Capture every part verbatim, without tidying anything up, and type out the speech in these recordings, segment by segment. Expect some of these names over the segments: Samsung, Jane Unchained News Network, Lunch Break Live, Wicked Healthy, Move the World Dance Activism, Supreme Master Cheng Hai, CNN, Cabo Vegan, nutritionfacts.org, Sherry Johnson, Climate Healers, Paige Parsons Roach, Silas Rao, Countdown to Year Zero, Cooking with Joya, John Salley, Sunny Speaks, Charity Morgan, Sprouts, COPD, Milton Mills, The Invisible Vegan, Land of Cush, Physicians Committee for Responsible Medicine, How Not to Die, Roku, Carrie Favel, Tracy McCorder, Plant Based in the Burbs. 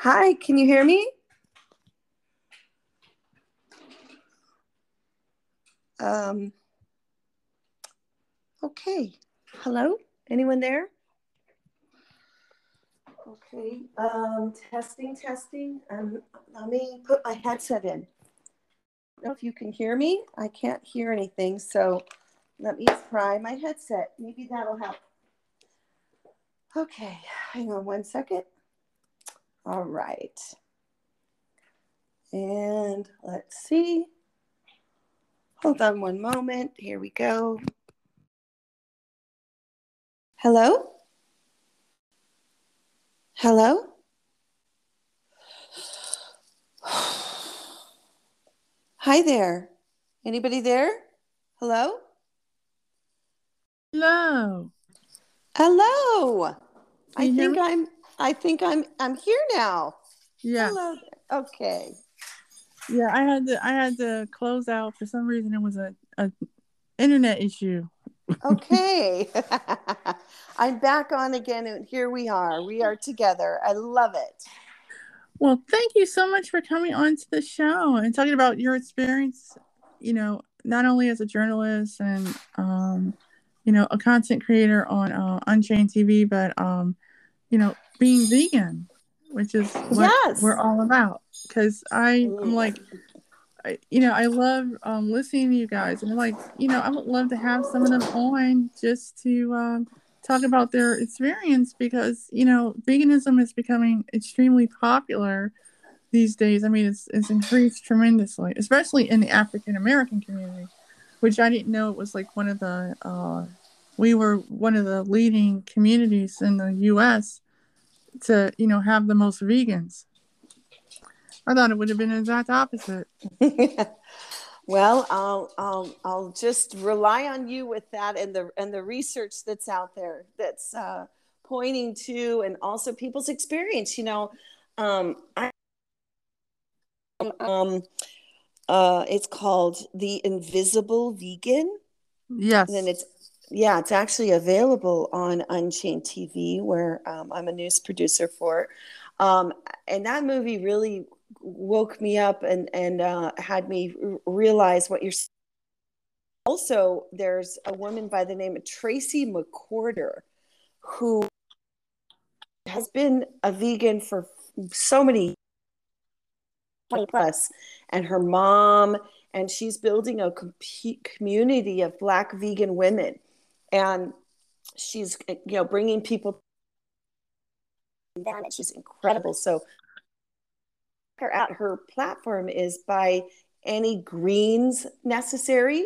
Hi, can you hear me? Um, okay. Hello? Anyone there? Okay. Um, testing, testing. Um, let me put my headset in. I don't know if you can hear me. I can't hear anything, so let me try my headset. Maybe that'll help. Okay. Hang on one second. All right. And let's see. Hold on one moment. Here we go. Hello? Hello? Hi there. Anybody there? Hello? Hello. Hello. I think I'm I think I'm I'm here now. Yeah. Hello. Okay. Yeah, I had to I had to close out for some reason. It was a, a internet issue. Okay. I'm back on again, and here we are. We are together. I love it. Well, thank you so much for coming on to the show and talking about your experience, you know, not only as a journalist and um, you know, a content creator on uh, Unchained T V, but um, you know, being vegan, which is what yes. we're all about. Because I'm like, I, you know, I love um, listening to you guys. And like, you know, I would love to have some of them on just to um, talk about their experience because, you know, veganism is becoming extremely popular these days. I mean, it's, it's increased tremendously, especially in the African-American community, which I didn't know it was like one of the, uh, we were one of the leading communities in the U S to, you know, have the most vegans. I thought it would have been the exact opposite. Well, I'll I'll I'll just rely on you with that and the and the research that's out there that's uh, pointing to, and also people's experience. You know, um, I, um, uh, it's called The Invisible Vegan. Yes, and it's yeah, it's actually available on Unchained T V, where um, I'm a news producer for it. Um, and that movie really woke me up and, and uh, had me r- realize what you're saying. Also, there's a woman by the name of Tracy McCorder, who has been a vegan for so many years, and her mom, and she's building a com- community of Black vegan women. And she's, you know, bringing people down. She's incredible. So her out her platform is by any greens necessary,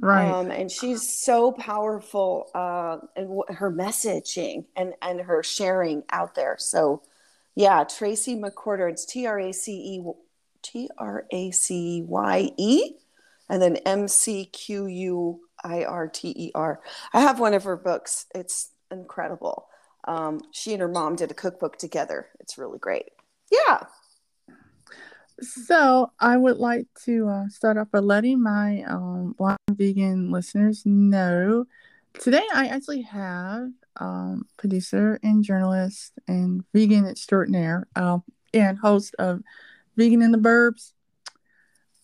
right? Um, and she's so powerful, uh, and w- her messaging and and her sharing out there. So, yeah, Tracy McCorder. It's T R A C E T R A C Y E, and then M C Q U I R T E R. I have one of her books. It's incredible. Um, she and her mom did a cookbook together. It's really great. Yeah. So I would like to uh, start off by letting my um, blind vegan listeners know. Today I actually have um, producer and journalist and vegan extraordinaire uh, and host of Vegan in the Burbs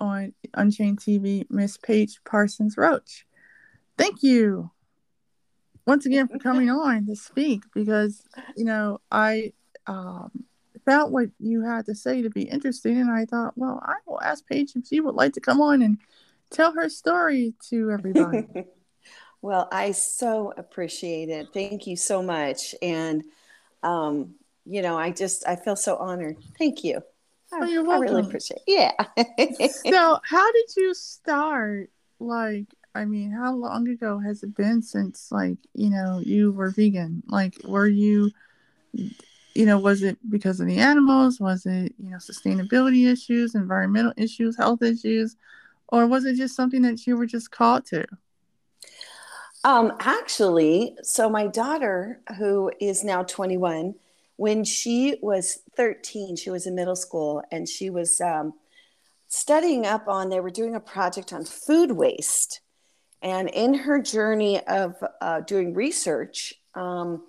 on Unchained T V, Miss Paige Parsons Roach. Thank you once again for coming on to speak, because, you know, I um, found what you had to say to be interesting. And I thought, well, I will ask Paige if she would like to come on and tell her story to everybody. Well, I so appreciate it. Thank you so much. And, um, you know, I just, I feel so honored. Thank you. Oh, I, you're welcome. I really appreciate it. Yeah. So how did you start? Like, I mean, how long ago has it been since, like, you know, you were vegan? Like, were you, you know, was it because of the animals? Was it, you know, sustainability issues, environmental issues, health issues? Or was it just something that you were just called to? Um, actually, so my daughter, who is now twenty-one, when she was thirteen, she was in middle school, and she was um, studying up on, they were doing a project on food waste. And in her journey of uh, doing research, um,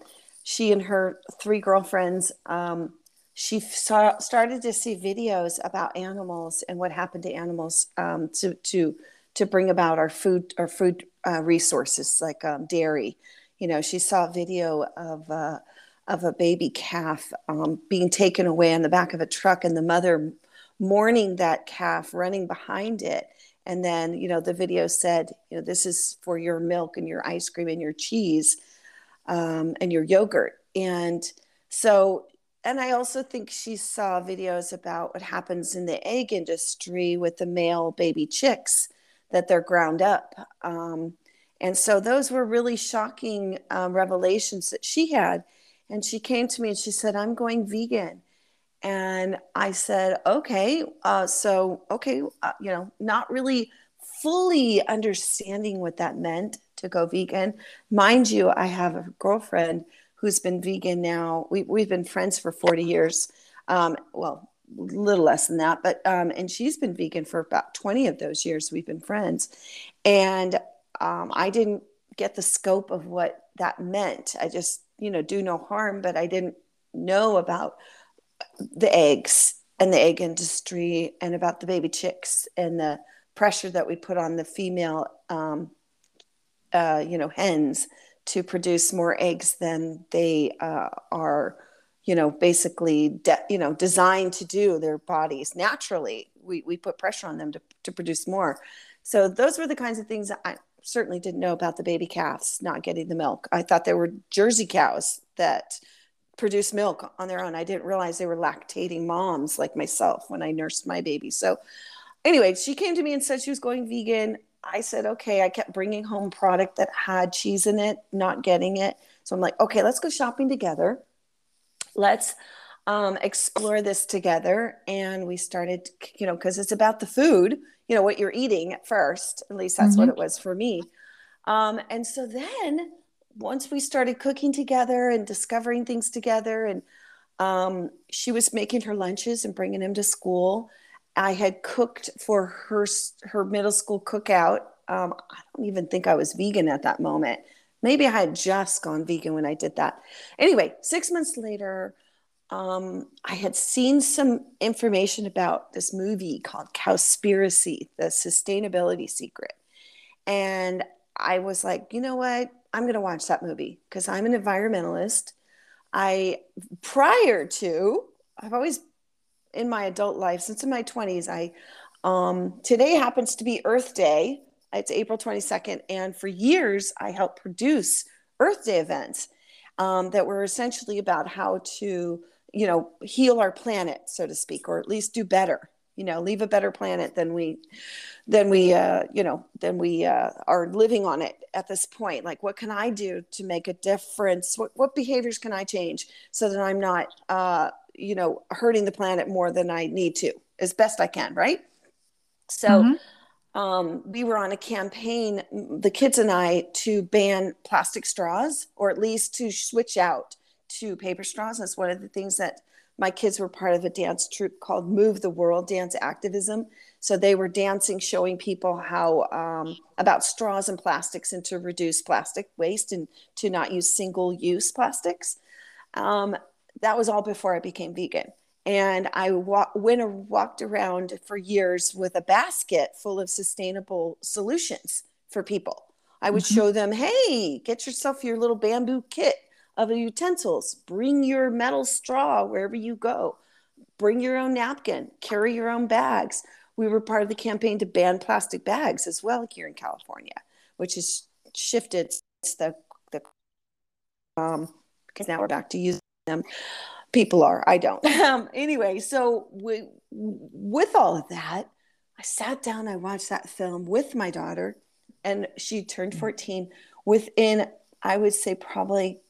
she and her three girlfriends um, she saw, started to see videos about animals and what happened to animals um, to to to bring about our food our food uh, resources, like um, dairy. You know, she saw a video of uh, of a baby calf um, being taken away on the back of a truck, and the mother mourning that calf, running behind it. And then, you know, the video said, you know, this is for your milk and your ice cream and your cheese um, and your yogurt. And so, and I also think she saw videos about what happens in the egg industry with the male baby chicks, that they're ground up. Um, and so those were really shocking um, revelations that she had. And she came to me and she said, I'm going vegan. And I said, okay, uh, so, okay, uh, you know, not really fully understanding what that meant to go vegan. Mind you, I have a girlfriend who's been vegan now. We, we've been friends for forty years. Um, well, a little less than that, but, um, and she's been vegan for about twenty of those years. We've been friends. And um, I didn't get the scope of what that meant. I just, you know, do no harm, but I didn't know about the eggs and the egg industry and about the baby chicks and the pressure that we put on the female, um, uh, you know, hens to produce more eggs than they uh, are, you know, basically, de- you know, designed to do. Their bodies naturally, we, we put pressure on them to, to produce more. So those were the kinds of things that I certainly didn't know about the baby calves not getting the milk. I thought they were Jersey cows that produce milk on their own. I didn't realize they were lactating moms like myself when I nursed my baby. So anyway, she came to me and said she was going vegan. I said, okay. I kept bringing home product that had cheese in it, not getting it. So I'm like, okay, let's go shopping together. Let's um, explore this together. And we started, you know, cause it's about the food, you know, what you're eating at first, at least that's mm-hmm. what it was for me. Um, and so then once we started cooking together and discovering things together, and um, she was making her lunches and bringing them to school. I had cooked for her, her middle school cookout. Um, I don't even think I was vegan at that moment. Maybe I had just gone vegan when I did that. Anyway, six months later, um, I had seen some information about this movie called Cowspiracy, The Sustainability Secret. And I was like, you know what? I'm going to watch that movie because I'm an environmentalist. I, prior to, I've always in my adult life, since in my twenties, I, um, today happens to be Earth Day. It's April twenty-second. And for years I helped produce Earth Day events, um, that were essentially about how to, you know, heal our planet, so to speak, or at least do better, you know, leave a better planet than we, than we, uh, you know, than we uh, are living on it at this point. Like, what can I do to make a difference? What, what behaviors can I change so that I'm not, uh, you know, hurting the planet more than I need to, as best I can. Right. So mm-hmm. um, we were on a campaign, the kids and I, to ban plastic straws, or at least to switch out to paper straws. That's one of the things that my kids were part of a dance troupe called Move the World Dance Activism. So they were dancing, showing people how um, about straws and plastics, and to reduce plastic waste and to not use single-use plastics. Um, that was all before I became vegan. And I wa- went or walked around for years with a basket full of sustainable solutions for people. I would mm-hmm. show them, hey, get yourself your little bamboo kit of utensils, bring your metal straw wherever you go, bring your own napkin, carry your own bags. We were part of the campaign to ban plastic bags as well here in California, which has shifted since the, the um, because now we're back to using them. People are, I don't. Um, anyway, so we, with all of that, I sat down, I watched that film with my daughter, and she turned fourteen. Within, I would say probably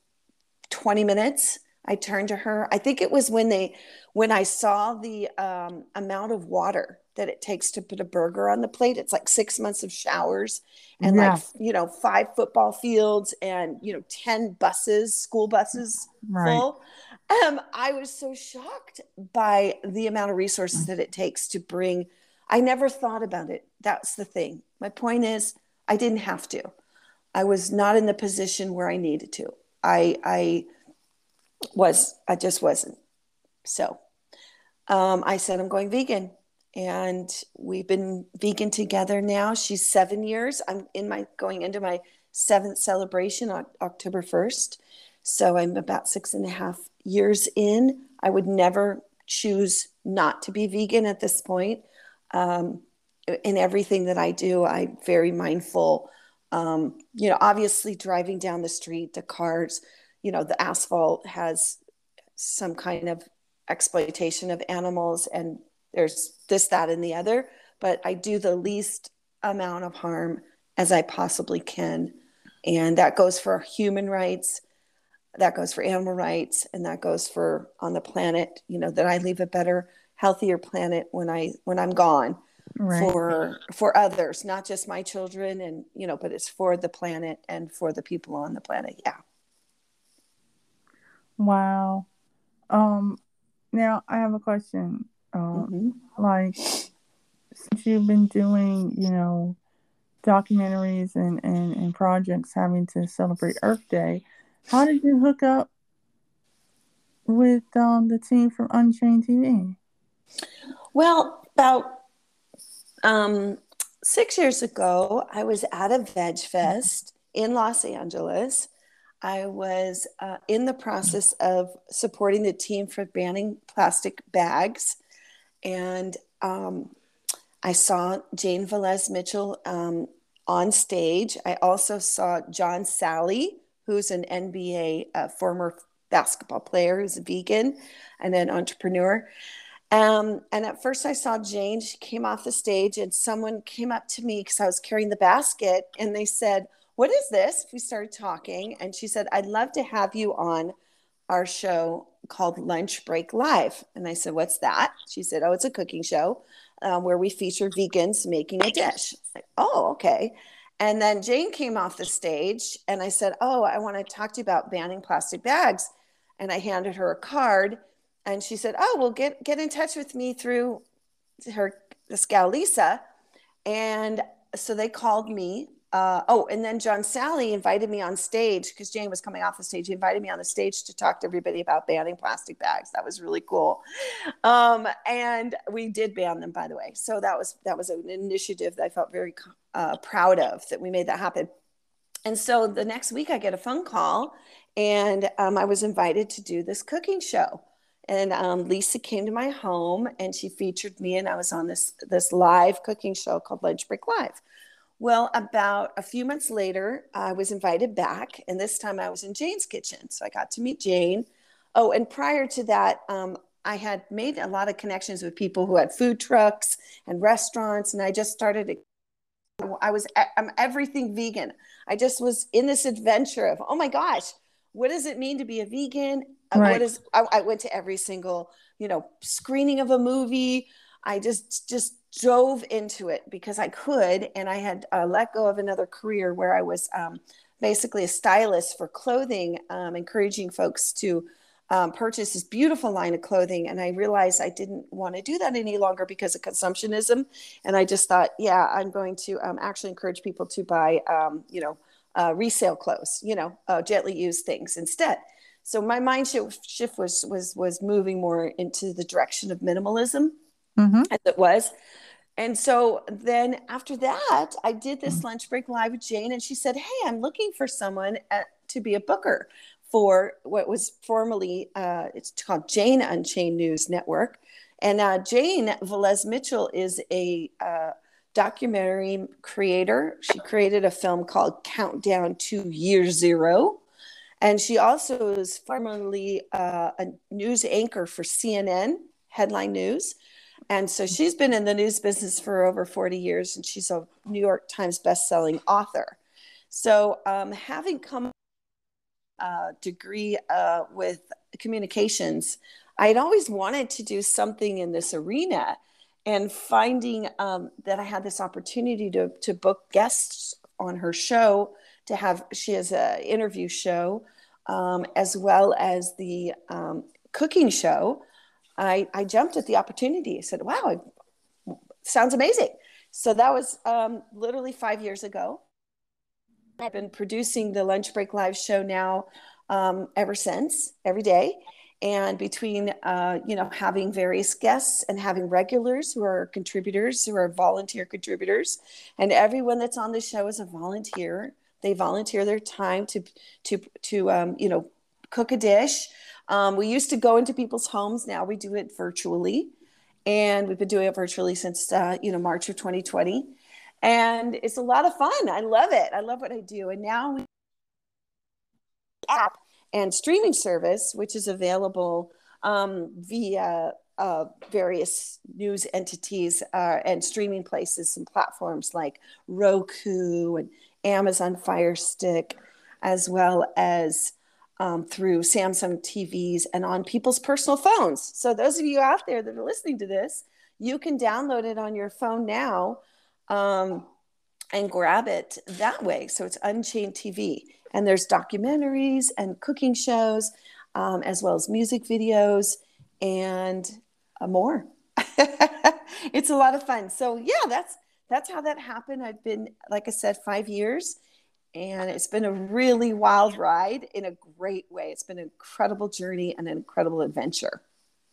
twenty minutes, I turned to her. I think it was when they, when I saw the um, amount of water that it takes to put a burger on the plate. It's like six months of showers and yeah. like, you know, five football fields and, you know, ten buses, school buses right. full. Um, I was so shocked by the amount of resources that it takes to bring. I never thought about it. That's the thing. My point is, I didn't have to. I was not in the position where I needed to. I, I was, I just wasn't. So um, I said, I'm going vegan. And we've been vegan together now. She's seven years. I'm in my going into my seventh celebration on October first. So I'm about six and a half years in. I would never choose not to be vegan at this point. Um, in everything that I do, I'm very mindful. Um, you know, obviously driving down the street, the cars, you know, the asphalt has some kind of exploitation of animals, and there's this, that, and the other, but I do the least amount of harm as I possibly can. And that goes for human rights, that goes for animal rights, and that goes for on the planet, you know, that I leave a better, healthier planet when I, when I'm gone, right, for, for others, not just my children and, you know, but it's for the planet and for the people on the planet. Yeah. Wow. Um, now I have a question. Um, mm-hmm. Like, since you've been doing, you know, documentaries and, and, and projects having to celebrate Earth Day, how did you hook up with um, the team from Unchained T V? Well, about um, six years ago, I was at a Veg Fest in Los Angeles. I was uh, in the process of supporting the team for banning plastic bags. And um, I saw Jane Velez-Mitchell um, on stage. I also saw John Salley, who's an N B A uh, former basketball player, who's a vegan and an entrepreneur. Um, and at first I saw Jane. She came off the stage and someone came up to me because I was carrying the basket. And they said, "What is this?" We started talking. And she said, "I'd love to have you on our show called Lunch Break Live." And I said, "What's that?" She said, "Oh, it's a cooking show um, where we feature vegans making a dish." I said, "Oh, okay." And then Jane came off the stage and I said, "Oh, I want to talk to you about banning plastic bags." And I handed her a card and she said, "Oh, well, get, get in touch with me through her, this gal, Lisa." And so they called me. Uh, oh, and then John Salley invited me on stage because Jane was coming off the stage. He invited me on the stage to talk to everybody about banning plastic bags. That was really cool. Um, and we did ban them, by the way. So that was that was an initiative that I felt very uh, proud of, that we made that happen. And so the next week I get a phone call and um, I was invited to do this cooking show. And um, Lisa came to my home and she featured me, and I was on this this live cooking show called Lunch Break Live. Well, about a few months later, I was invited back, and this time I was in Jane's kitchen. So I got to meet Jane. Oh, and prior to that, um, I had made a lot of connections with people who had food trucks and restaurants, and I just started, I was, I'm everything vegan. I just was in this adventure of, oh my gosh, what does it mean to be a vegan? Right. What is, I, I went to every single, you know, screening of a movie. I just, just, drove into it because I could, and I had uh, let go of another career where I was um, basically a stylist for clothing, um, encouraging folks to um, purchase this beautiful line of clothing. And I realized I didn't want to do that any longer because of consumptionism. And I just thought, yeah, I'm going to um, actually encourage people to buy, um, you know, uh, resale clothes, you know, uh, gently used things instead. So my mind shift was was was moving more into the direction of minimalism, mm-hmm. as it was. And so then after that, I did this Lunch Break Live with Jane, and she said, "Hey, I'm looking for someone at, to be a booker for what was formerly, uh, it's called Jane Unchained News Network." And uh, Jane Velez-Mitchell is a uh, documentary creator. She created a film called Countdown to Year Zero. And she also is formerly uh, a news anchor for C N N, Headline News. And so she's been in the news business for over forty years, and she's a New York Times bestselling author. So um, having come a degree uh, with communications, I'd always wanted to do something in this arena, and finding um, that I had this opportunity to, to book guests on her show, to have, she has an interview show, um, as well as the um, cooking show. I, I jumped at the opportunity. I said, "Wow, it sounds amazing." So that was um, literally five years ago. I've been producing the Lunch Break Live show now um, ever since, every day. And between, uh, you know, having various guests and having regulars who are contributors, who are volunteer contributors, and everyone that's on the show is a volunteer. They volunteer their time to, to, to um, you know, cook a dish. Um, we used to go into people's homes. Now we do it virtually. And we've been doing it virtually since, uh, you know, March of twenty twenty. And it's a lot of fun. I love it. I love what I do. And now we app and streaming service, which is available um, via uh, various news entities uh, and streaming places and platforms like Roku and Amazon Fire Stick, as well as um, through Samsung T Vs and on people's personal phones. So those of you out there that are listening to this, you can download it on your phone now um, and grab it that way. So it's Unchained T V. And there's documentaries and cooking shows, um, as well as music videos and uh, more. It's a lot of fun. So yeah, that's, that's how that happened. I've been, like I said, five years and it's been a really wild ride in a great way. It's been an incredible journey and an incredible adventure.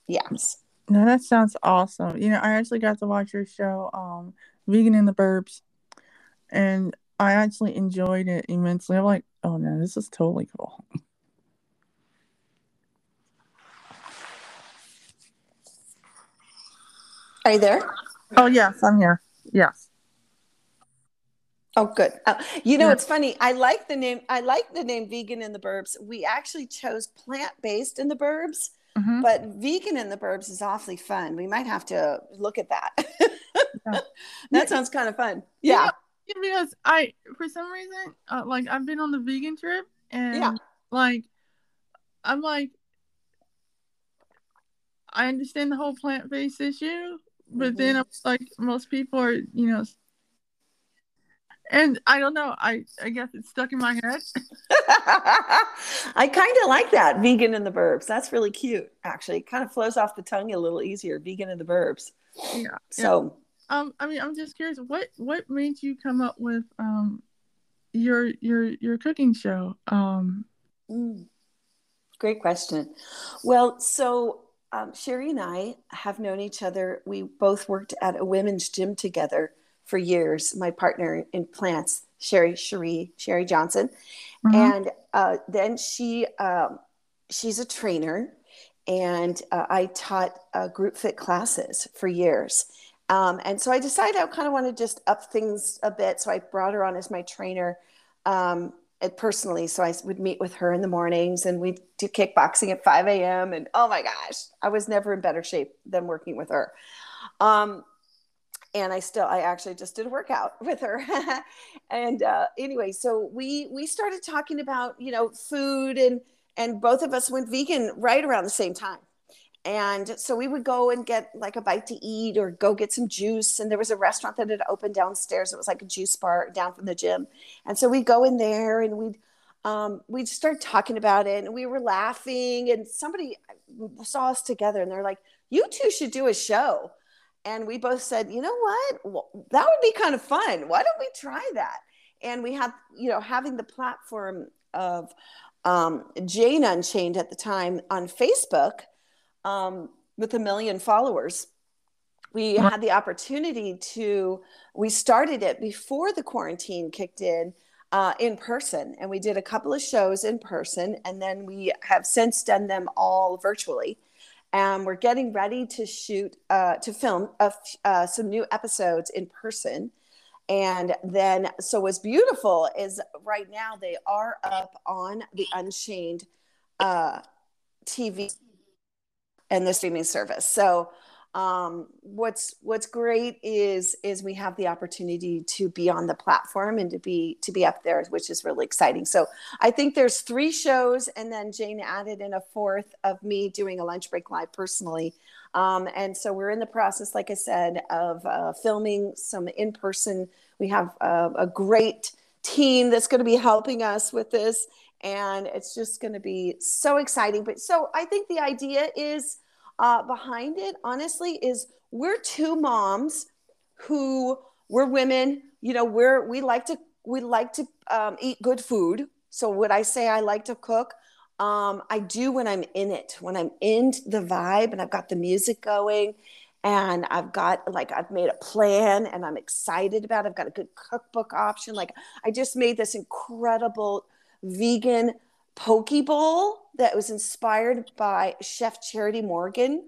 Yes. No, that sounds awesome. You know, I actually got to watch your show, um, Vegan in the Burbs, and I actually enjoyed it immensely. I'm like, oh no, this is totally cool. Are you there? Oh, yes, I'm here. Yes. Oh, good. Uh, you know, yeah. It's funny. I like the name. I like the name Vegan in the Burbs. We actually chose plant-based in the Burbs, mm-hmm. but Vegan in the Burbs is awfully fun. We might have to look at that. Yeah. That sounds kind of fun. Yeah. yeah. Because I, for some reason, uh, like I've been on the vegan trip, and yeah. like I'm like, I understand the whole plant-based issue, but mm-hmm. then I'm like, most people are, you know, and I don't know. I I guess it's stuck in my head. I kind of like that, Vegan in the Burbs. That's really cute, actually. It kind of flows off the tongue a little easier. Vegan in the Burbs. Yeah. So. Yeah. Um, I mean, I'm just curious, what, what made you come up with um, your your your cooking show? Um, mm. Great question. Well, so um, Sherry and I have known each other. We both worked at a women's gym together for years. My partner in plants, Sherry Sherry Sherry Johnson, mm-hmm. and uh, then she um, she's a trainer, and uh, I taught uh, group fit classes for years. Um, and so I decided I kind of want to just up things a bit. So I brought her on as my trainer um, personally. So I would meet with her in the mornings and we'd do kickboxing at five a.m. And oh my gosh, I was never in better shape than working with her. Um, and I still, I actually just did a workout with her. and uh, anyway, so we, we started talking about, you know, food and, and both of us went vegan right around the same time. And so we would go and get like a bite to eat or go get some juice. And there was a restaurant that had opened downstairs. It was like a juice bar down from the gym. And so we'd go in there and we'd, um, we'd start talking about it and we were laughing and somebody saw us together and they're like, you two should do a show. And we both said, you know what, well, that would be kind of fun. Why don't we try that? And we had, you know, having the platform of, um, Jane Unchained at the time on Facebook, Um, with a million followers, we had the opportunity to, we started it before the quarantine kicked in, uh, in person. And we did a couple of shows in person. And then we have since done them all virtually. And we're getting ready to shoot, uh, to film a, uh, some new episodes in person. And then, so what's beautiful is right now they are up on the Unchained uh, T V and the streaming service. So um, what's, what's great is, is we have the opportunity to be on the platform and to be, to be up there, which is really exciting. So I think there's three shows and then Jane added in a fourth of me doing a Lunch Break Live personally. Um, and so we're in the process, like I said, of uh, filming some in-person. We have a, a great team that's going to be helping us with this. And it's just going to be so exciting. But so I think the idea is uh, behind it, honestly, is we're two moms who we're women, you know, we're, we like to, we like to um, eat good food. So would I say I like to cook? Um, I do when I'm in it, when I'm in the vibe and I've got the music going and I've got like, I've made a plan and I'm excited about it. I've got a good cookbook option. Like I just made this incredible vegan poke bowl that was inspired by Chef Charity Morgan.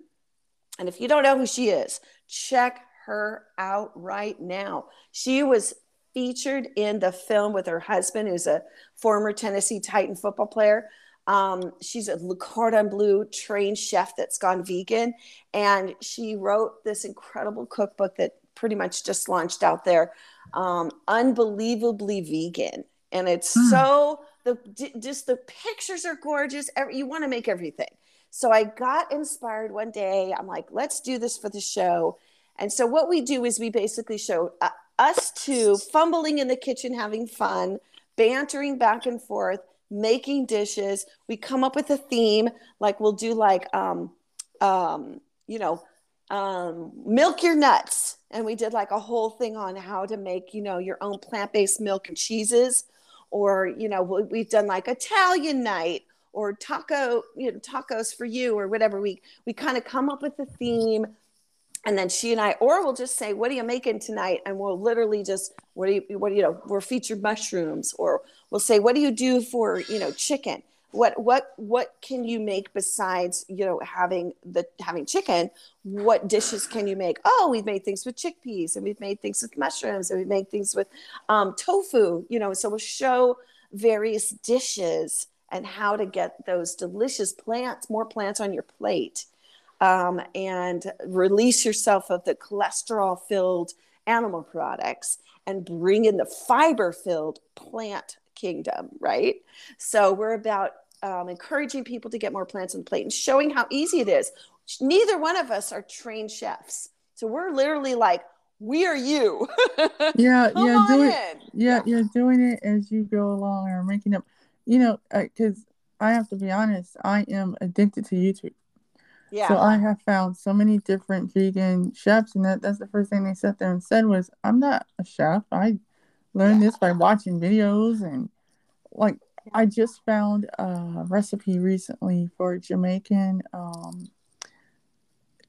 And if you don't know who she is, check her out right now. She was featured in the film with her husband, who's a former Tennessee Titan football player. Um, she's a cordon bleu trained chef that's gone vegan. And she wrote this incredible cookbook that pretty much just launched out there. Um, unbelievably vegan. And it's mm. so, the just the pictures are gorgeous. Every, you want to make everything. So I got inspired one day. I'm like, let's do this for the show. And so what we do is we basically show uh, us two fumbling in the kitchen, having fun, bantering back and forth, making dishes. We come up with a theme, like we'll do like, um, um, you know, um, milk your nuts. And we did like a whole thing on how to make, you know, your own plant-based milk and cheeses, or, you know, we've done like Italian night or taco, you know, tacos for you or whatever. We, we kind of come up with a theme, and then she and I, or we'll just say, what are you making tonight? And we'll literally just, what do you, what do you know, we're featured mushrooms, or we'll say, what do you do for, you know, chicken? What, what, what can you make besides, you know, having the, having chicken? What dishes can you make? Oh, we've made things with chickpeas, and we've made things with mushrooms, and we've made things with um, tofu, you know, so we'll show various dishes and how to get those delicious plants, more plants on your plate. Um, and release yourself of the cholesterol-filled animal products and bring in the fiber-filled plant kingdom, right? So we're about um, encouraging people to get more plants on the plate and showing how easy it is. Neither one of us are trained chefs. So we're literally like, we are you. yeah, yeah, do it. yeah, yeah, you're doing it as you go along or making up. You know, because uh, I have to be honest, I am addicted to YouTube. Yeah. So I have found so many different vegan chefs, and that, that's the first thing they sat there and said was, I'm not a chef. I learned yeah. this by watching videos. And like, I just found a recipe recently for Jamaican, um,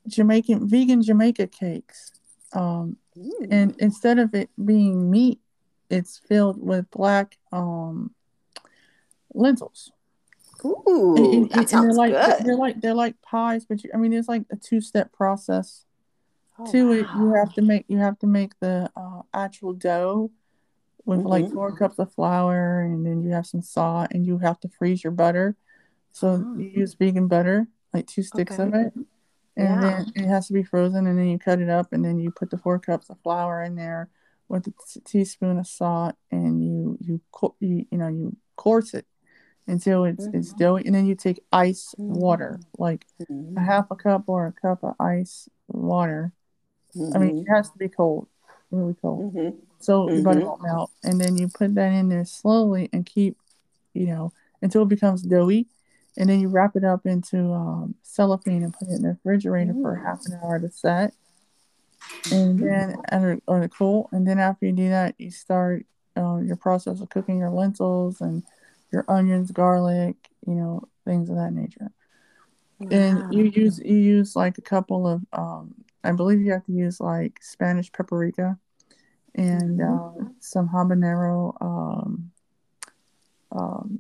Jamaican, vegan Jamaica cakes. Um, and instead of it being meat, it's filled with black um, lentils. Ooh, and, and, that and sounds they're like, good. They're like, they're like pies, but you, I mean, it's like a two-step process oh, to wow. it. You have to make, you have to make the uh, actual dough with mm-hmm. like four cups of flour, and then you have some salt, and you have to freeze your butter. So oh. you use vegan butter, like two sticks okay. of it, and yeah. then it has to be frozen, and then you cut it up, and then you put the four cups of flour in there with a t- teaspoon of salt, and you you co- you, you know you course it. Until it's mm-hmm. it's doughy, and then you take ice water, like mm-hmm. a half a cup or a cup of ice water. Mm-hmm. I mean, it has to be cold, really cold, mm-hmm. so mm-hmm. but it won't melt. And then you put that in there slowly and keep, you know, until it becomes doughy, and then you wrap it up into um, cellophane and put it in the refrigerator mm-hmm. for half an hour to set, and then or, or to cool. And then after you do that, you start uh, your process of cooking your lentils and your onions, garlic, you know, things of that nature. Yeah. And you use you use like a couple of, um, I believe you have to use like Spanish paprika and mm-hmm. uh, some habanero um, um,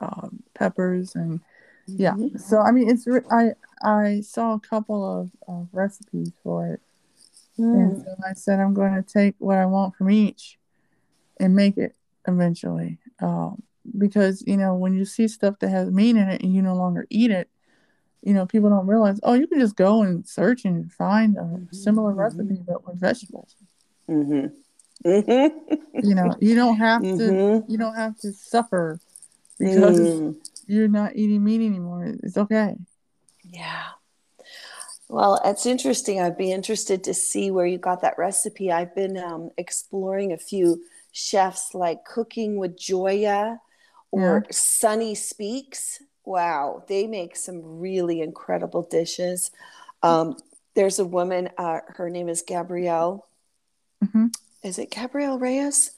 um, peppers and yeah. Mm-hmm. So I mean, it's re- I I saw a couple of, of recipes for it, mm. and so I said I'm going to take what I want from each and make it. Eventually, um, because you know when you see stuff that has meat in it and you no longer eat it, you know people don't realize. Oh, you can just go and search and find a similar mm-hmm. recipe but with vegetables. Mm-hmm. Mm-hmm. You know, you don't have to. Mm-hmm. You don't have to suffer because mm. you're not eating meat anymore. It's okay. Yeah. Well, it's interesting. I'd be interested to see where you got that recipe. I've been um, exploring a few. Chefs like Cooking with Joya or yeah. Sunny Speaks. Wow, they make some really incredible dishes. Um, there's a woman, uh, her name is Gabrielle. Mm-hmm. Is it Gabrielle Reyes?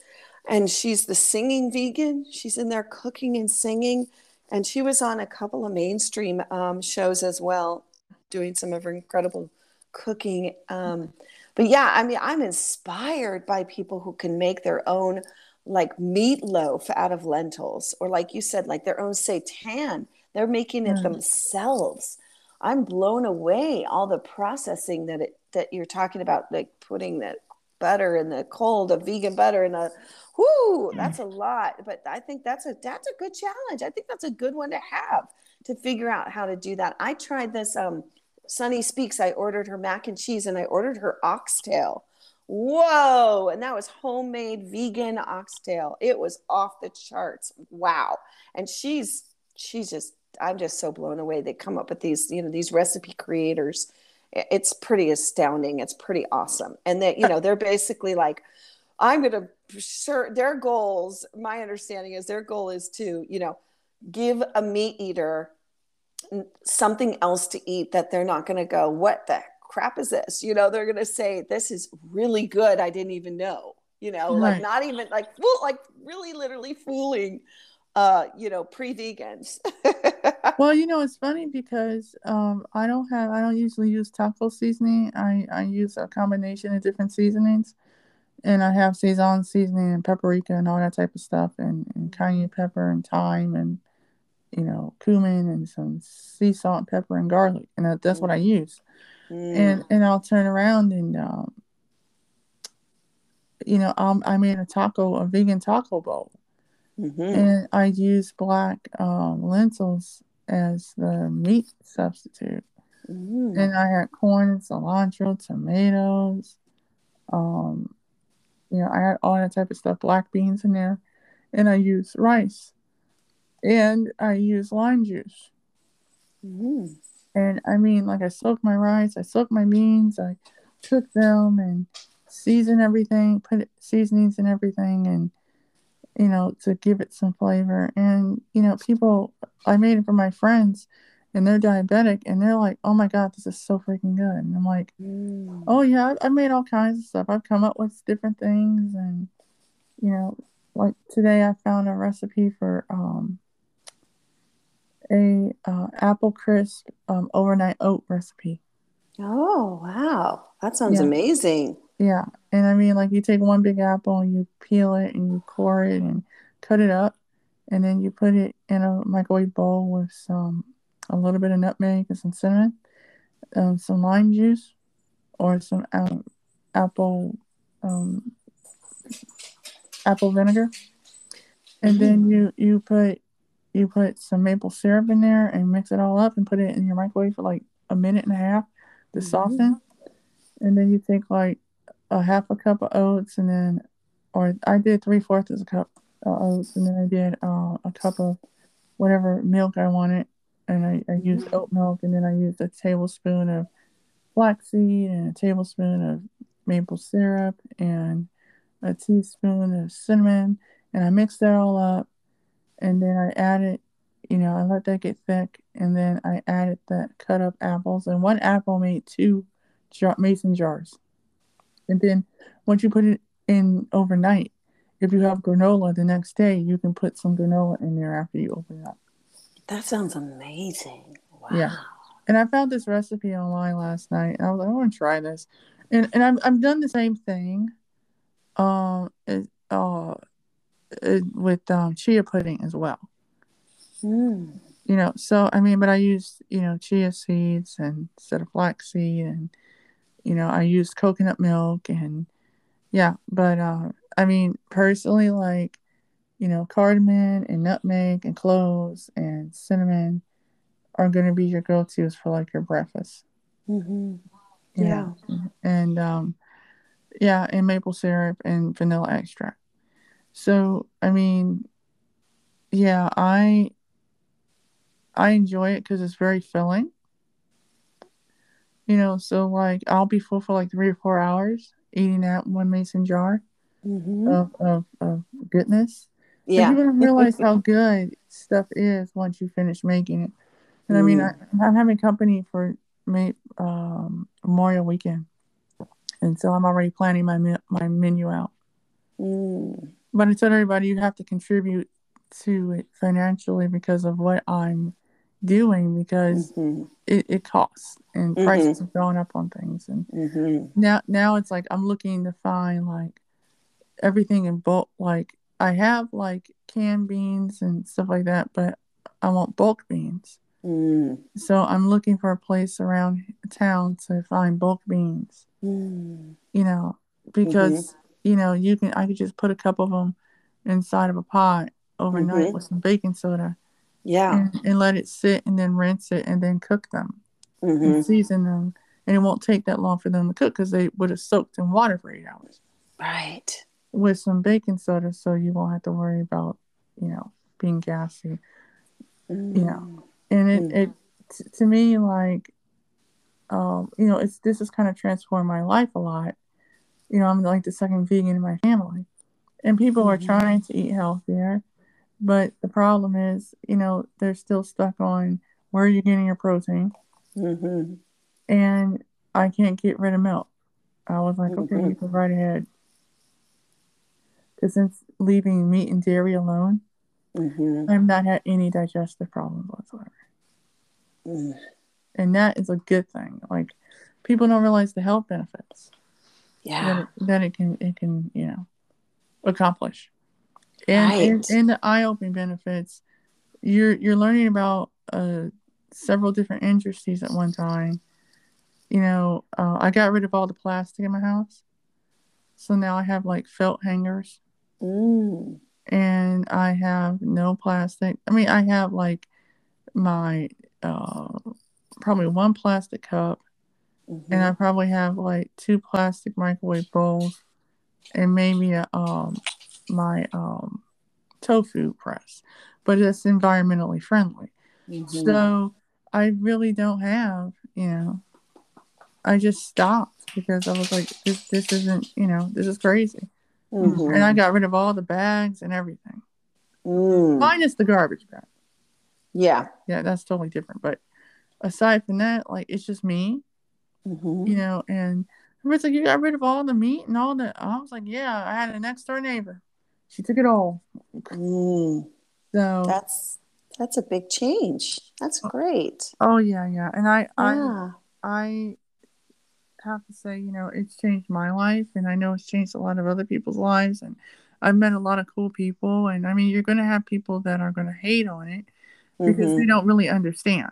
And she's the singing vegan. She's in there cooking and singing. And she was on a couple of mainstream um, shows as well, doing some of her incredible cooking. Um, but yeah, I mean, I'm inspired by people who can make their own like meatloaf out of lentils, or like you said, like their own seitan. They're making it mm. themselves. I'm blown away all the processing that it, that you're talking about, like putting the butter in the cold, a vegan butter in a, whoo, that's a lot. But I think that's a, that's a good challenge. I think that's a good one to have, to figure out how to do that. I tried this, um, Sunny Speaks. I ordered her mac and cheese and I ordered her oxtail. Whoa. And that was homemade vegan oxtail. It was off the charts. Wow. And she's, she's just, I'm just so blown away. They come up with these, you know, these recipe creators. It's pretty astounding. It's pretty awesome. And that, you know, they're basically like, I'm going to sure their goals. My understanding is their goal is to, you know, give a meat eater something else to eat that they're not going to go, what the crap is this? You know, they're going to say, this is really good. I didn't even know, you know, right. like not even like, well, like really literally fooling, uh, you know, pre-vegans. Well, you know, it's funny because um, I don't have, I don't usually use taco seasoning. I, I use a combination of different seasonings, and I have Saison seasoning and paprika and all that type of stuff, and, and cayenne pepper and thyme and, you know, cumin and some sea salt, pepper and garlic. And that, that's mm. what I use. Mm. And and I'll turn around and, um, you know, I'll, I made a taco, a vegan taco bowl. Mm-hmm. And I use black um, lentils as the meat substitute. Mm. And I had corn, cilantro, tomatoes. Um, you know, I had all that type of stuff, black beans in there. And I use rice. And I use lime juice. Mm. And I mean, like I soaked my rice, I soaked my beans, I cooked them and seasoned everything, put seasonings in everything, and you know, to give it some flavor. And, you know, people, I made it for my friends and they're diabetic and they're like, oh my God, this is so freaking good. And I'm like, mm. oh yeah, I've made all kinds of stuff. I've come up with different things. And, you know, like today I found a recipe for um, a uh, apple crisp um, overnight oat recipe. Oh, wow. That sounds yeah. amazing. Yeah. And I mean, like you take one big apple and you peel it and you core it and cut it up, and then you put it in a microwave bowl with some, a little bit of nutmeg and some cinnamon, um, some lime juice or some um, apple, um, apple vinegar. And then you, you put, you put some maple syrup in there and mix it all up and put it in your microwave for like a minute and a half to mm-hmm. soften. And then you take like a half a cup of oats, and then, or I did three fourths of a cup of oats, and then I did uh, a cup of whatever milk I wanted, and I, I used oat milk, and then I used a tablespoon of flaxseed and a tablespoon of maple syrup and a teaspoon of cinnamon, and I mixed that all up, and then I added, you know, I let that get thick, and then I added that cut up apples, and one apple made two jar- mason jars. And then once you put it in overnight, if you have granola the next day, you can put some granola in there after you open it up. That sounds amazing. Wow. Yeah. And I found this recipe online last night. And I was like, I want to try this. And and I've, I've done the same thing um, it, uh, it, with um, chia pudding as well. Mm. You know, so, I mean, but I used, you know, chia seeds and instead of flaxseed, and you know, I used coconut milk, and yeah, but uh, I mean, personally, like, you know, cardamom and nutmeg and cloves and cinnamon are going to be your go-tos for like your breakfast. Mm-hmm. Yeah. yeah. And um, yeah, and maple syrup and vanilla extract. So, I mean, yeah, I, I enjoy it because it's very filling. You know, so like I'll be full for like three or four hours eating that one mason jar mm-hmm. of, of of goodness. Yeah, but you don't realize how good stuff is once you finish making it. And mm. I mean, I, I'm having company for May, um, Memorial Weekend, and so I'm already planning my my menu out. Mm. But it's everybody, you have to contribute to it financially because of what I'm doing, because mm-hmm. it, it costs, and mm-hmm. prices have gone up on things. And mm-hmm. now now it's like I'm looking to find like everything in bulk. Like I have like canned beans and stuff like that, but I want bulk beans. Mm. So I'm looking for a place around town to find bulk beans, mm. you know, because, mm-hmm. you know, you can, I could just put a couple of them inside of a pot overnight mm-hmm. with some baking soda. Yeah. And, and let it sit and then rinse it and then cook them mm-hmm. and season them. And it won't take that long for them to cook because they would have soaked in water for eight hours. Right. With some baking soda. So you won't have to worry about, you know, being gassy, mm. you know. And it, it t- to me, like, um, you know, it's this has kind of transformed my life a lot. You know, I'm like the second vegan in my family. And people mm-hmm. are trying to eat healthier. But the problem is, you know, they're still stuck on where are you getting your protein? Mm-hmm. And I can't get rid of milk. I was like, mm-hmm. okay, you can right ahead. Because since leaving meat and dairy alone, mm-hmm. I've not had any digestive problems whatsoever. Mm. And that is a good thing. Like, people don't realize the health benefits. Yeah. That it, that it can, it can, you know, accomplish. And, right. and, and the eye-opening benefits. You're, you're learning about uh, several different industries at one time. You know, uh, I got rid of all the plastic in my house. So now I have like felt hangers. Ooh. And I have no plastic. I mean, I have like my uh, probably one plastic cup, mm-hmm. and I probably have like two plastic microwave bowls, and maybe a, um my um tofu press. But it's environmentally friendly, mm-hmm. so I really don't have. You know, I just stopped because I was like, this this isn't. You know, this is crazy. Mm-hmm. And I got rid of all the bags and everything, mm. minus the garbage bag. Yeah, yeah, that's totally different. But aside from that, like it's just me, mm-hmm. you know. And everybody's like, "You got rid of all the meat and all the." I was like, "Yeah, I had a next door neighbor. She took it all." Mm. So that's that's a big change. That's great. Oh yeah, yeah. And I, yeah. I, I. have to say, you know, it's changed my life, and I know it's changed a lot of other people's lives, and I've met a lot of cool people. And I mean, you're going to have people that are going to hate on it because mm-hmm. they don't really understand.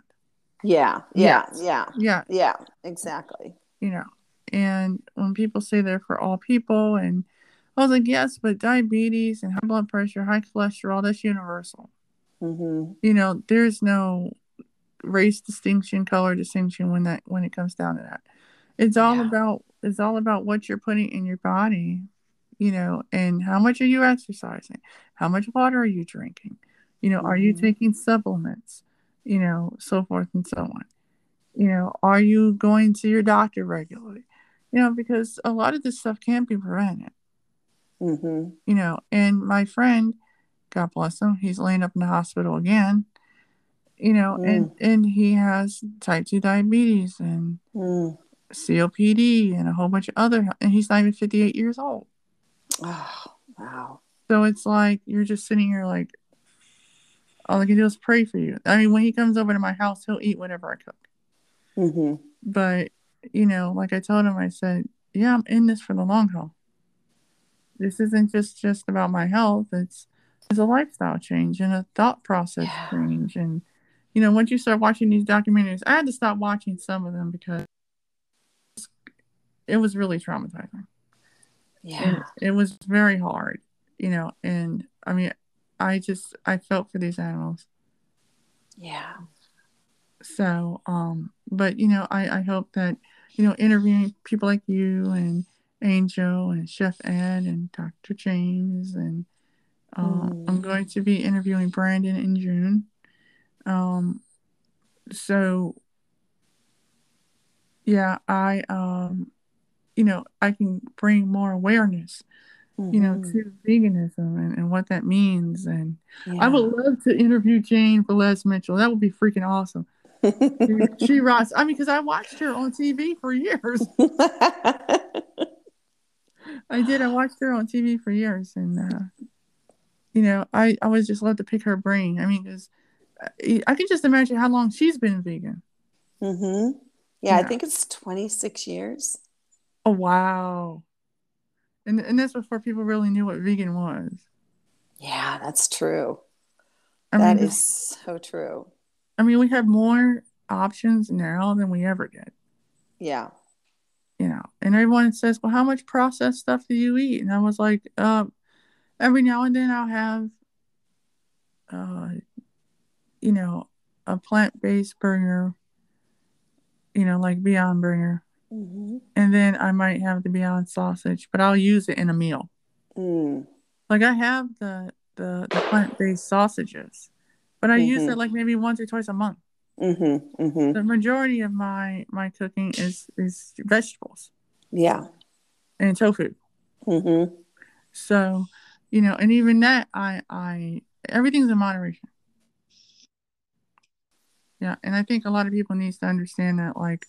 Yeah, yeah, yes. yeah, yeah, yeah, exactly. You know, and when people say they're for all people, and I was like, yes, but diabetes and high blood pressure, high cholesterol, that's universal. Mm-hmm. You know, there's no race distinction, color distinction when that when it comes down to that. It's all yeah. about it's all about what you're putting in your body, you know, and how much are you exercising? How much water are you drinking? You know, mm-hmm. are you taking supplements? You know, so forth and so on. You know, are you going to your doctor regularly? You know, because a lot of this stuff can be prevented. Mm-hmm. You know, and my friend, God bless him, he's laying up in the hospital again. You know, mm. and and he has type two diabetes and. Mm. C O P D and a whole bunch of other, and he's not even fifty-eight years old. Oh, wow. So it's like, you're just sitting here like, all I can do is pray for you. I mean, when he comes over to my house, he'll eat whatever I cook. Mm-hmm. But, you know, like I told him, I said, yeah, I'm in this for the long haul. This isn't just, just about my health. It's, it's a lifestyle change and a thought process yeah. change. And, you know, once you start watching these documentaries, I had to stop watching some of them because it was really traumatizing. Yeah. It, it was very hard, you know, and I mean, I just, I felt for these animals. Yeah. So, um, but, you know, I, I hope that, you know, interviewing people like you and Angel and Chef Ed and Doctor James and uh, mm. I'm going to be interviewing Brandon in June. Um, so yeah, I, um, you know, I can bring more awareness, mm-hmm. you know, to veganism and, and what that means. And yeah. I would love to interview Jane Velez-Mitchell. That would be freaking awesome. she, she rocks. I mean, because I watched her on T V for years. I did. I watched her on T V for years. And uh, you know, I, I always just love to pick her brain. I mean, because I, I can just imagine how long she's been vegan. Mm-hmm. Yeah, yeah, I think it's twenty-six years. Oh, wow. And and that's before people really knew what vegan was. Yeah, that's true. I that mean, is so true. I mean, we have more options now than we ever did. Yeah. You know, and everyone says, well, how much processed stuff do you eat? And I was like, um, every now and then I'll have, uh, you know, a plant-based burger, you know, like Beyond Burger. Mm-hmm. And then I might have the Beyond sausage, but I'll use it in a meal. Mm. Like I have the, the, the plant-based sausages, but I mm-hmm. use it like maybe once or twice a month. Mm-hmm, mm-hmm. The majority of my, my cooking is, is vegetables. Yeah. And tofu. Mm-hmm. So, you know, and even that, I, I, everything's in moderation. Yeah. And I think a lot of people need to understand that, like,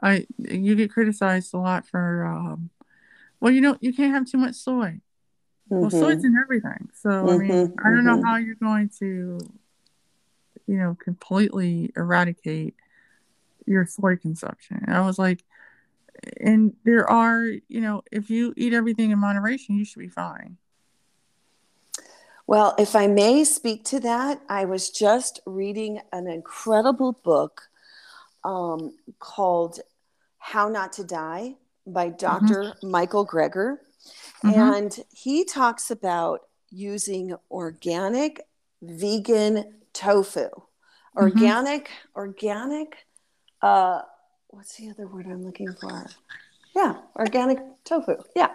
I, you get criticized a lot for, um, well, you don't, you can't have too much soy. Mm-hmm. Well, soy's in everything. So, mm-hmm, I mean, I don't mm-hmm. know how you're going to, you know, completely eradicate your soy consumption. And I was like, and there are, you know, if you eat everything in moderation, you should be fine. Well, if I may speak to that, I was just reading an incredible book um, called How Not to Die by Doctor Mm-hmm. Michael Greger. Mm-hmm. And he talks about using organic, vegan tofu, organic, mm-hmm. organic, uh, what's the other word I'm looking for? Yeah. Organic tofu. Yeah.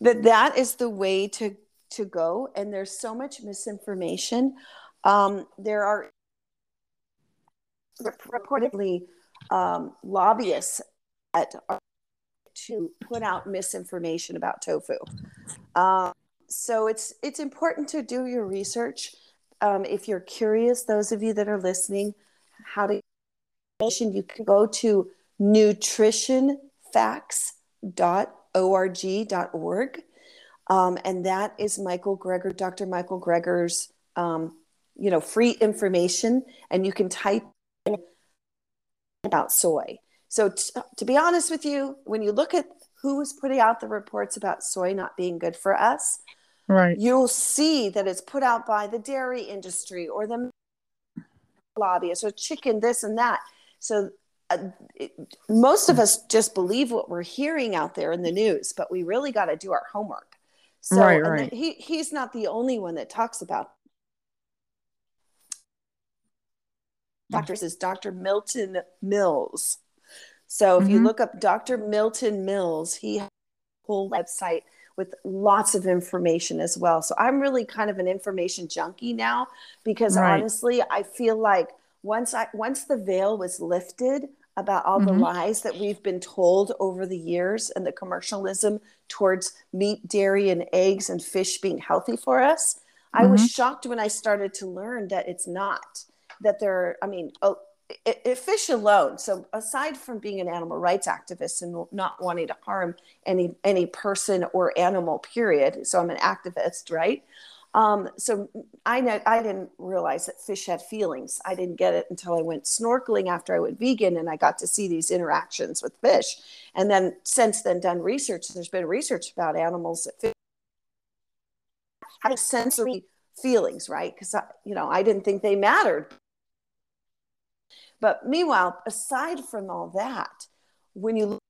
That that is the way to, to go. And there's so much misinformation. Um, there are reportedly, um, lobbyists that are to put out misinformation about tofu. Um, so it's, it's important to do your research. Um, if you're curious, those of you that are listening, how to you can go to nutrition facts dot org. Um, and that is Michael Greger, Doctor Michael Greger's, um, you know, free information. And you can type in about soy. So t- to be honest with you, when you look at who was putting out the reports about soy not being good for us, right, you'll see that it's put out by the dairy industry or the lobbyists or chicken, this and that. So uh, it, most of us just believe what we're hearing out there in the news, but we really got to do our homework. So right, right. And he, he's not the only one that talks about doctors. Is Doctor Milton Mills. So if mm-hmm. you look up Doctor Milton Mills, he has a whole website with lots of information as well. So I'm really kind of an information junkie now, because right. honestly, I feel like once I, once the veil was lifted about all mm-hmm. the lies that we've been told over the years and the commercialism towards meat, dairy, and eggs and fish being healthy for us, mm-hmm. I was shocked when I started to learn that it's not, that there, I mean, oh, it, it, fish alone. So aside from being an animal rights activist and not wanting to harm any, any person or animal, period. So I'm an activist, right? Um, so I know, I didn't realize that fish had feelings. I didn't get it until I went snorkeling after I went vegan, and I got to see these interactions with fish. And then since then done research, there's been research about animals that fish have sensory feelings, right? Cause I, you know, I didn't think they mattered. But meanwhile, aside from all that, when you look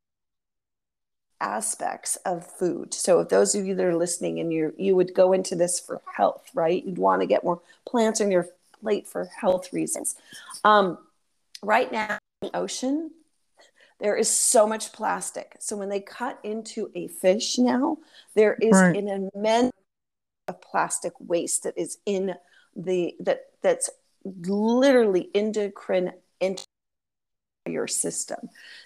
at aspects of food, so if those of you that are listening and you you would go into this for health, right? You'd want to get more plants on your plate for health reasons. Um, right now in the ocean, there is so much plastic. So when they cut into a fish now, there is right. an immense of plastic waste that is in the, that that's literally endocrine into your system.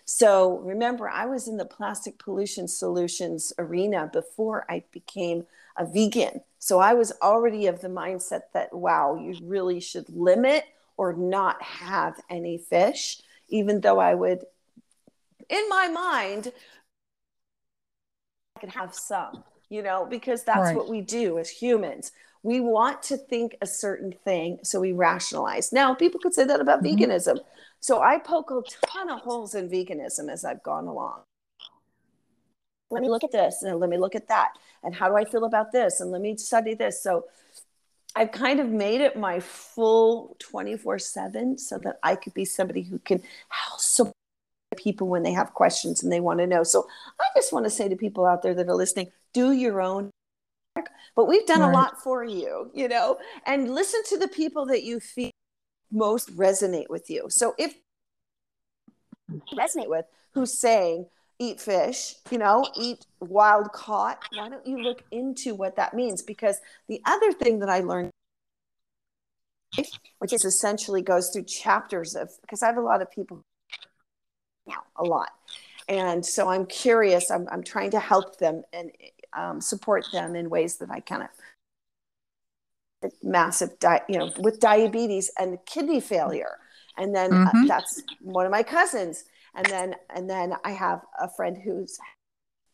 So remember, I was in the plastic pollution solutions arena before I became a vegan. So I was already of the mindset that, wow, you really should limit or not have any fish, even though I would, in my mind, I could have some, you know, because that's right. what we do as humans. We want to think a certain thing, so we rationalize. Now, people could say that about mm-hmm. veganism. So I poke a ton of holes in veganism as I've gone along. Let me look at this, and let me look at that, and how do I feel about this, and let me study this. So I've kind of made it my full twenty-four seven so that I could be somebody who can support people when they have questions and they want to know. So I just want to say to people out there that are listening, do your own work, but we've done right. a lot for you, you know, and listen to the people that you feel most resonate with you. So if you resonate with who's saying, eat fish, you know, eat wild caught. Why don't you look into what that means? Because the other thing that I learned, which is essentially goes through chapters of, because I have a lot of people now, a lot. And so I'm curious, I'm, I'm trying to help them and um, support them in ways that I kind of massive, di- you know, with diabetes and kidney failure. And then mm-hmm. uh, that's one of my cousins. And then, and then I have a friend who's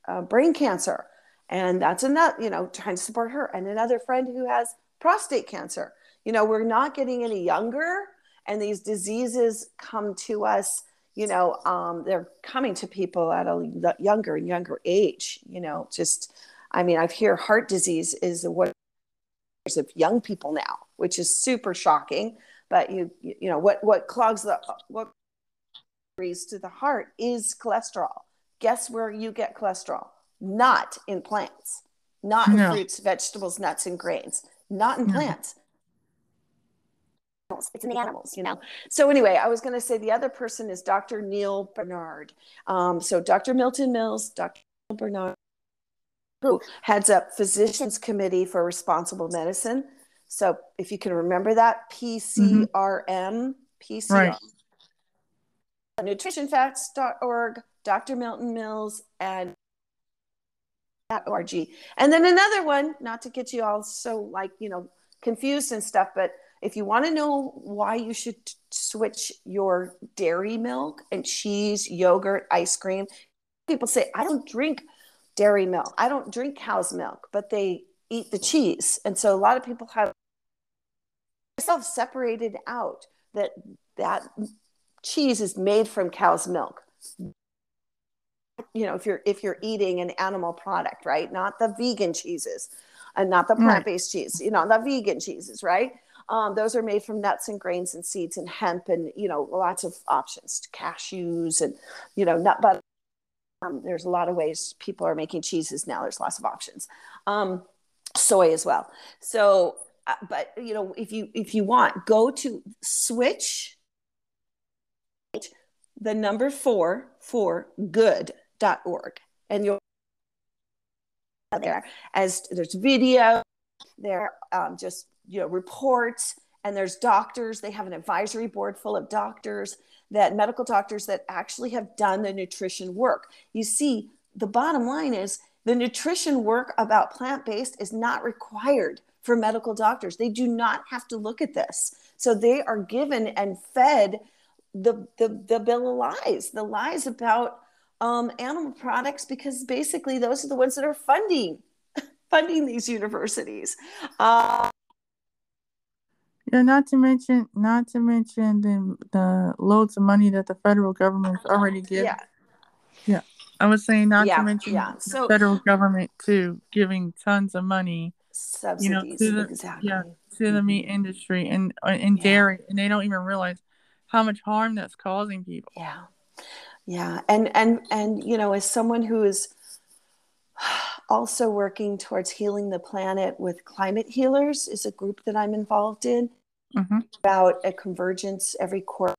uh, brain cancer, and that's another, you know, trying to support her, and another friend who has prostate cancer. You know, we're not getting any younger, and these diseases come to us, you know, um, they're coming to people at a younger and younger age, you know, just, I mean, I hear heart disease is the worst of young people now, which is super shocking, but you, you know, what, what clogs the, what, to the heart is cholesterol. Guess where you get cholesterol? Not in plants, not in no. fruits, vegetables, nuts, and grains, not in no. plants. It's in the animals, you know? So anyway, I was going to say the other person is Doctor Neil Bernard. Um, so Doctor Milton Mills, Doctor Bernard, who heads up Physicians Committee for Responsible Medicine. So if you can remember that, P C R M, mm-hmm. P C R M. Right. nutrition facts dot org, Doctor Milton Mills, and .org. And then another one, not to get you all so like, you know, confused and stuff, but if you want to know why you should switch your dairy milk and cheese, yogurt, ice cream, people say, I don't drink dairy milk. I don't drink cow's milk, but they eat the cheese. And so a lot of people have themselves separated out that that cheese is made from cow's milk. You know, if you're if you're eating an animal product, right? Not the vegan cheeses, and not the plant-based right. cheese. You know, the vegan cheeses, right? Um, those are made from nuts and grains and seeds and hemp and you know lots of options, cashews and you know nut butter. Um, there's a lot of ways people are making cheeses now. There's lots of options. Um, soy as well. So, uh, but you know, if you if you want, go to switch. the number four for good dot org, and you'll there as there's video there, um, just, you know, reports, and there's doctors. They have an advisory board full of doctors that medical doctors that actually have done the nutrition work. You see, the bottom line is the nutrition work about plant-based is not required for medical doctors. They do not have to look at this. So they are given and fed The, the the bill of lies, the lies about um, animal products, because basically those are the ones that are funding funding these universities. Uh, yeah, not to mention, not to mention the the loads of money that the federal government's already giving. Yeah, yeah. I was saying not yeah, to mention yeah. so, the federal government too, giving tons of money, subsidies, you know, to the, exactly. yeah, to the meat industry and and yeah. dairy, and they don't even realize how much harm that's causing people. Yeah. Yeah. And, and, and, you know, as someone who is also working towards healing the planet with Climate Healers is a group that I'm involved in mm-hmm. about a convergence every quarter.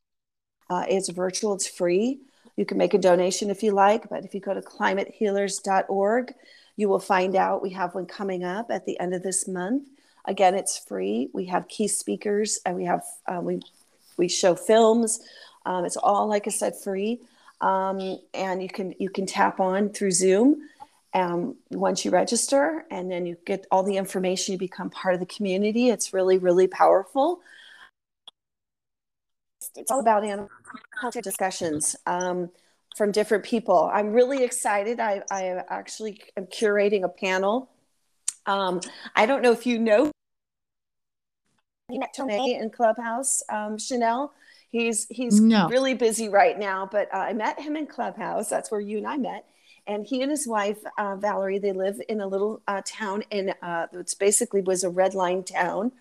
Uh, it's virtual. It's free. You can make a donation if you like, but if you go to climate healers dot org, you will find out we have one coming up at the end of this month. Again, it's free. We have key speakers and we have, uh, we, We show films. Um, it's all, like I said, free. Um, and you can you can tap on through Zoom um, once you register. And then you get all the information. You become part of the community. It's really, really powerful. It's all about animal culture discussions um, from different people. I'm really excited. I, I actually am curating a panel. Um, I don't know if you know He met Tomei in Clubhouse. Um, Chanel, he's he's no. really busy right now, but uh, I met him in Clubhouse. That's where you and I met. And he and his wife, uh, Valerie, they live in a little uh, town in uh, it's basically was a red line town.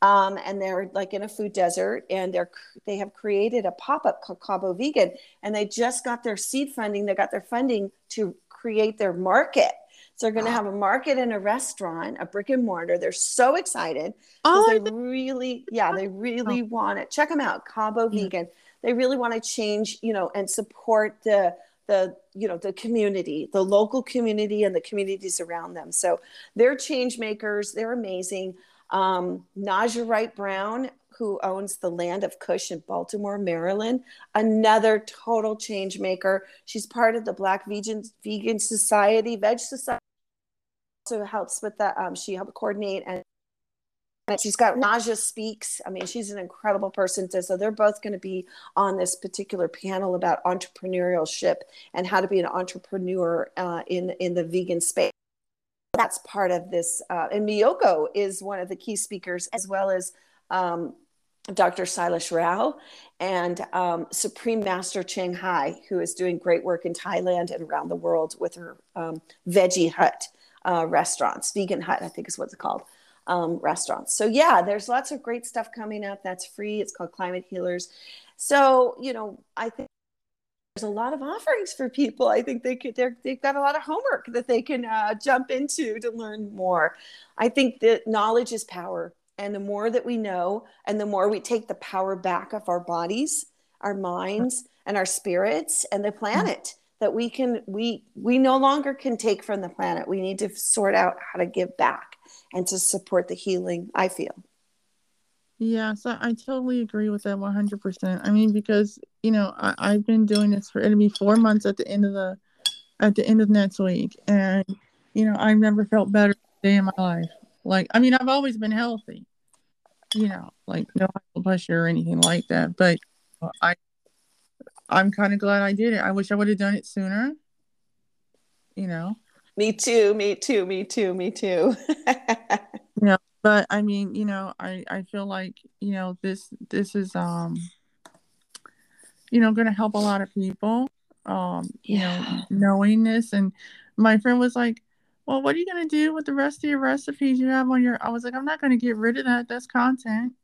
Um, and they're like in a food desert, and they're, they have created a pop-up called Cabo Vegan, and they just got their seed funding. They got their funding to create their market. So they're going to have a market and a restaurant, a brick and mortar. They're so excited. Oh, they really, yeah, they really oh. want it. Check them out. Cabo yeah. Vegan. They really want to change, you know, and support the, the, you know, the community, the local community and the communities around them. So they're change makers. They're amazing. Um, Naja Wright Brown, who owns the Land of Cush in Baltimore, Maryland, another total change maker. She's part of the Black Vegan, Vegan Society, Veg Society. Also helps with that. Um, she helped coordinate, and she's got Naja Speaks. I mean, she's an incredible person. So they're both going to be on this particular panel about entrepreneurship and how to be an entrepreneur uh, in, in the vegan space. That's part of this. Uh, and Miyoko is one of the key speakers, as well as um, Doctor Silas Rao and um, Supreme Master Cheng Hai, who is doing great work in Thailand and around the world with her um, veggie hut uh, restaurants, vegan hut, I think is what it's called, um, restaurants. So yeah, there's lots of great stuff coming up. That's free. It's called Climate Healers. So, you know, I think there's a lot of offerings for people. I think they could, they're, they've got a lot of homework that they can uh, jump into to learn more. I think that knowledge is power. And the more that we know, and the more we take the power back of our bodies, our minds, and our spirits, and the planet, that we can, we, we no longer can take from the planet. We need to sort out how to give back and to support the healing, I feel. Yes, I totally agree with that one hundred percent. I mean, because, you know, I, I've been doing this for, it'll be four months at the end of the, at the end of next week. And, you know, I've never felt better a day in my life. Like, I mean, I've always been healthy, you know, like no high blood pressure or anything like that. But I, I'm kind of glad I did it. I wish I would have done it sooner, you know. Me too, me too, me too, me too. You know, but I mean, you know, I, I feel like, you know, this this is, um, you know, going to help a lot of people, um, yeah. you know, knowing this. And my friend was like, well, what are you going to do with the rest of your recipes you have on your, I was like, I'm not going to get rid of that. That's content.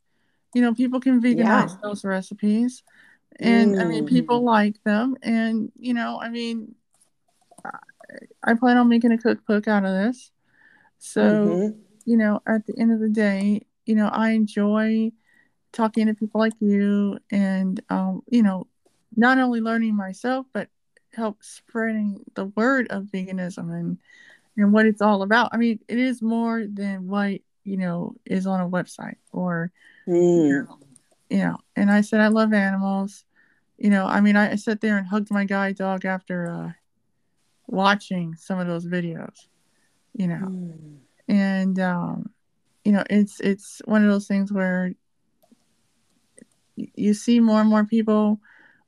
You know, people can veganize yeah. those recipes. And mm. I mean, people like them. And, you know, I mean, I, I plan on making a cookbook out of this. So, mm-hmm. you know, at the end of the day, you know, I enjoy talking to people like you and, um, you know, not only learning myself, but help spreading the word of veganism and, and what it's all about. I mean, it is more than what, you know, is on a website or, mm. you know, you know, and I said, I love animals. You know, I mean, I, I sat there and hugged my guide dog after uh, watching some of those videos, you know, mm. and, um, you know, it's, it's one of those things where you see more and more people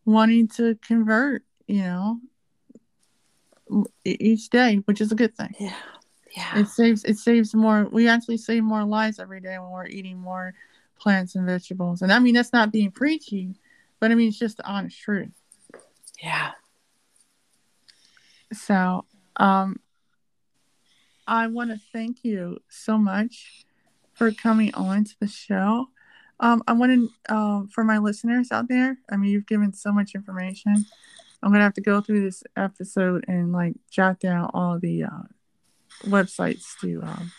wanting to convert, you know, each day, which is a good thing. Yeah, yeah. It saves. It saves more. We actually save more lives every day when we're eating more plants and vegetables. And I mean, that's not being preachy, but I mean, it's just the honest truth. Yeah. So, um, I want to thank you so much for coming on to the show. Um, I want to, um, for my listeners out there. I mean, you've given so much information. I'm going to have to go through this episode and like jot down all the uh, websites to um,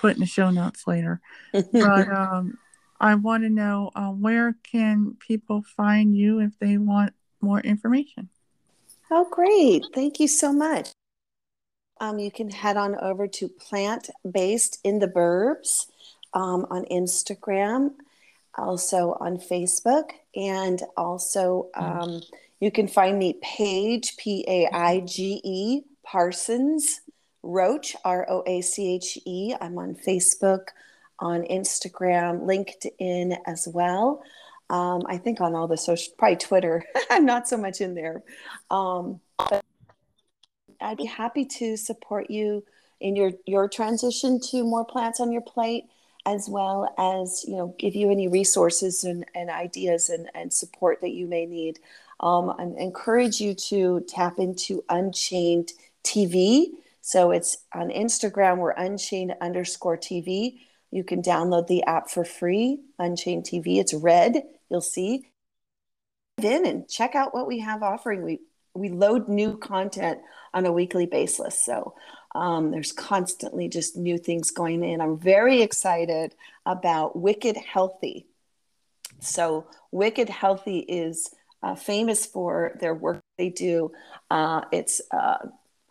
put in the show notes later. But um, I want to know uh, where can people find you if they want more information? Oh, great. Thank you so much. Um, you can head on over to Plant Based in the Burbs um, on Instagram, also on Facebook, and also um, you can find me Paige, P A I G E, Parsons Roach, R O A C H E. I'm on Facebook, on Instagram, LinkedIn as well. Um, I think on all the social, probably Twitter. I'm not so much in there. Um, but I'd be happy to support you in your, your transition to more plants on your plate. as well as, you know, give you any resources and, and ideas and, and support that you may need. Um, I encourage you to tap into Unchained T V. So it's on Instagram, we're Unchained underscore TV. You can download the app for free, Unchained T V. It's red, you'll see. In and check out what we have offering. We we load new content on a weekly basis. So um, there's constantly just new things going in. I'm very excited about Wicked Healthy. So Wicked Healthy is uh, famous for their work they do. Uh, it's uh,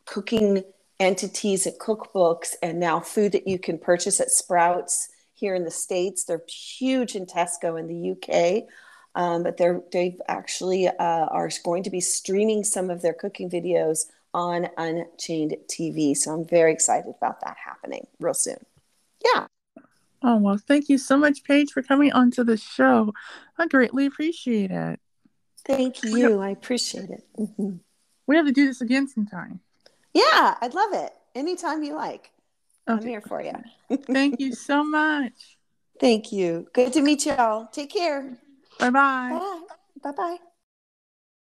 cooking entities and cookbooks, and now food that you can purchase at Sprouts here in the States. They're huge in Tesco in the U K, um, but they're, they've actually uh, are going to be streaming some of their cooking videos on Unchained T V. So I'm very excited about that happening real soon. Yeah. Oh, well, thank you so much, Paige, for coming onto the show. I greatly appreciate it. Thank you. I appreciate it. Mm-hmm. We have to do this again sometime. Yeah, I'd love it. Anytime you like. Okay. I'm here for you. Thank you so much. Thank you. Good to meet y'all. Take care. Bye-bye. Bye. Bye-bye.